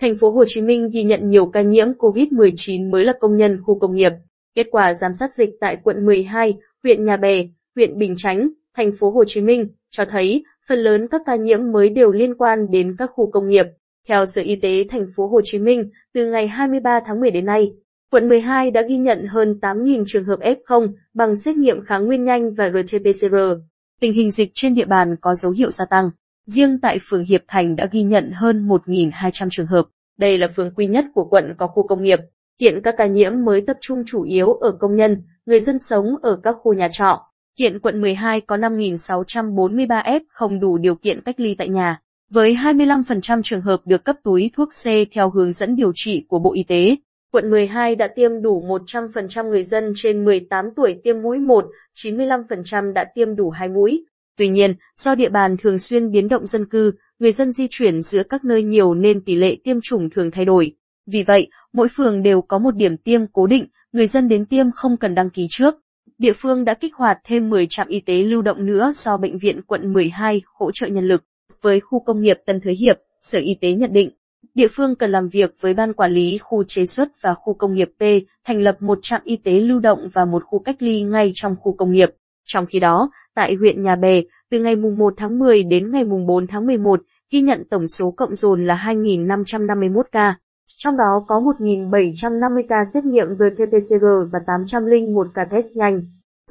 Thành phố Hồ Chí Minh ghi nhận nhiều ca nhiễm COVID-19 mới là công nhân khu công nghiệp. Kết quả giám sát dịch tại quận 12, huyện Nhà Bè, huyện Bình Chánh, Thành phố Hồ Chí Minh cho thấy phần lớn các ca nhiễm mới đều liên quan đến các khu công nghiệp. Theo Sở Y tế Thành phố Hồ Chí Minh, từ ngày 23 tháng 10 đến nay, quận 12 đã ghi nhận hơn 8.000 trường hợp F0 bằng xét nghiệm kháng nguyên nhanh và RT-PCR. Tình hình dịch trên địa bàn có dấu hiệu gia tăng. Riêng tại phường Hiệp Thành đã ghi nhận hơn 1.200 trường hợp. Đây là phường duy nhất của quận có khu công nghiệp. Hiện các ca nhiễm mới tập trung chủ yếu ở công nhân, người dân sống ở các khu nhà trọ. Hiện quận 12 có 5.643 F không đủ điều kiện cách ly tại nhà, với 25% trường hợp được cấp túi thuốc C theo hướng dẫn điều trị của Bộ Y tế. Quận 12 đã tiêm đủ 100% người dân trên 18 tuổi tiêm mũi 1, 95% đã tiêm đủ 2 mũi. Tuy nhiên, do địa bàn thường xuyên biến động dân cư, người dân di chuyển giữa các nơi nhiều nên tỷ lệ tiêm chủng thường thay đổi. Vì vậy, mỗi phường đều có một điểm tiêm cố định, người dân đến tiêm không cần đăng ký trước. Địa phương đã kích hoạt thêm 10 trạm y tế lưu động nữa do Bệnh viện quận 12 hỗ trợ nhân lực. Với khu công nghiệp Tân Thới Hiệp, Sở Y tế nhận định, địa phương cần làm việc với Ban Quản lý Khu chế xuất và Khu công nghiệp P, thành lập một trạm y tế lưu động và một khu cách ly ngay trong khu công nghiệp. Trong khi đó, tại huyện Nhà Bè, từ ngày 1 tháng 10 đến ngày 4 tháng 11, ghi nhận tổng số cộng dồn là 2.551 ca. Trong đó có 1.750 ca xét nghiệm RT-PCR và 801 ca test nhanh.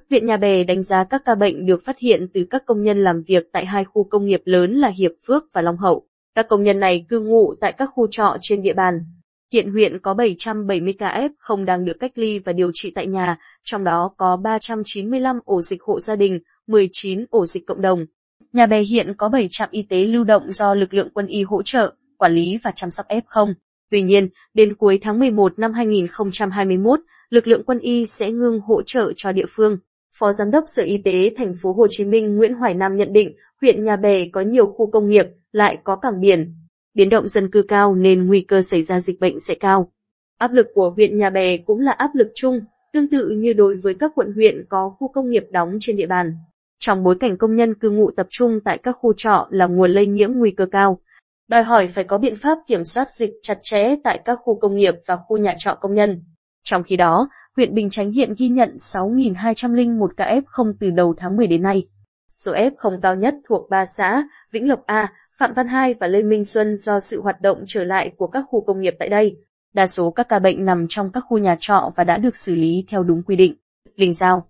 Huyện Nhà Bè đánh giá các ca bệnh được phát hiện từ các công nhân làm việc tại hai khu công nghiệp lớn là Hiệp Phước và Long Hậu. Các công nhân này cư ngụ tại các khu trọ trên địa bàn. Hiện huyện có 770 ca F không đang được cách ly và điều trị tại nhà, trong đó có 395 ổ dịch hộ gia đình, 19 ổ dịch cộng đồng. Nhà Bè hiện có 7 trạm y tế lưu động do lực lượng quân y hỗ trợ, quản lý và chăm sóc F0. Tuy nhiên, đến cuối tháng 11 năm 2021, lực lượng quân y sẽ ngưng hỗ trợ cho địa phương. Phó Giám đốc Sở Y tế Thành phố Hồ Chí Minh Nguyễn Hoài Nam nhận định, huyện Nhà Bè có nhiều khu công nghiệp, lại có cảng biển, biến động dân cư cao nên nguy cơ xảy ra dịch bệnh sẽ cao. Áp lực của huyện Nhà Bè cũng là áp lực chung, tương tự như đối với các quận huyện có khu công nghiệp đóng trên địa bàn. Trong bối cảnh công nhân cư ngụ tập trung tại các khu trọ là nguồn lây nhiễm nguy cơ cao, đòi hỏi phải có biện pháp kiểm soát dịch chặt chẽ tại các khu công nghiệp và khu nhà trọ công nhân. Trong khi đó, huyện Bình Chánh hiện ghi nhận 6.201 ca F0 từ đầu tháng 10 đến nay. Số F0 cao nhất thuộc 3 xã Vĩnh Lộc A, Phạm Văn Hai và Lê Minh Xuân do sự hoạt động trở lại của các khu công nghiệp tại đây. Đa số các ca bệnh nằm trong các khu nhà trọ và đã được xử lý theo đúng quy định. Linh Giao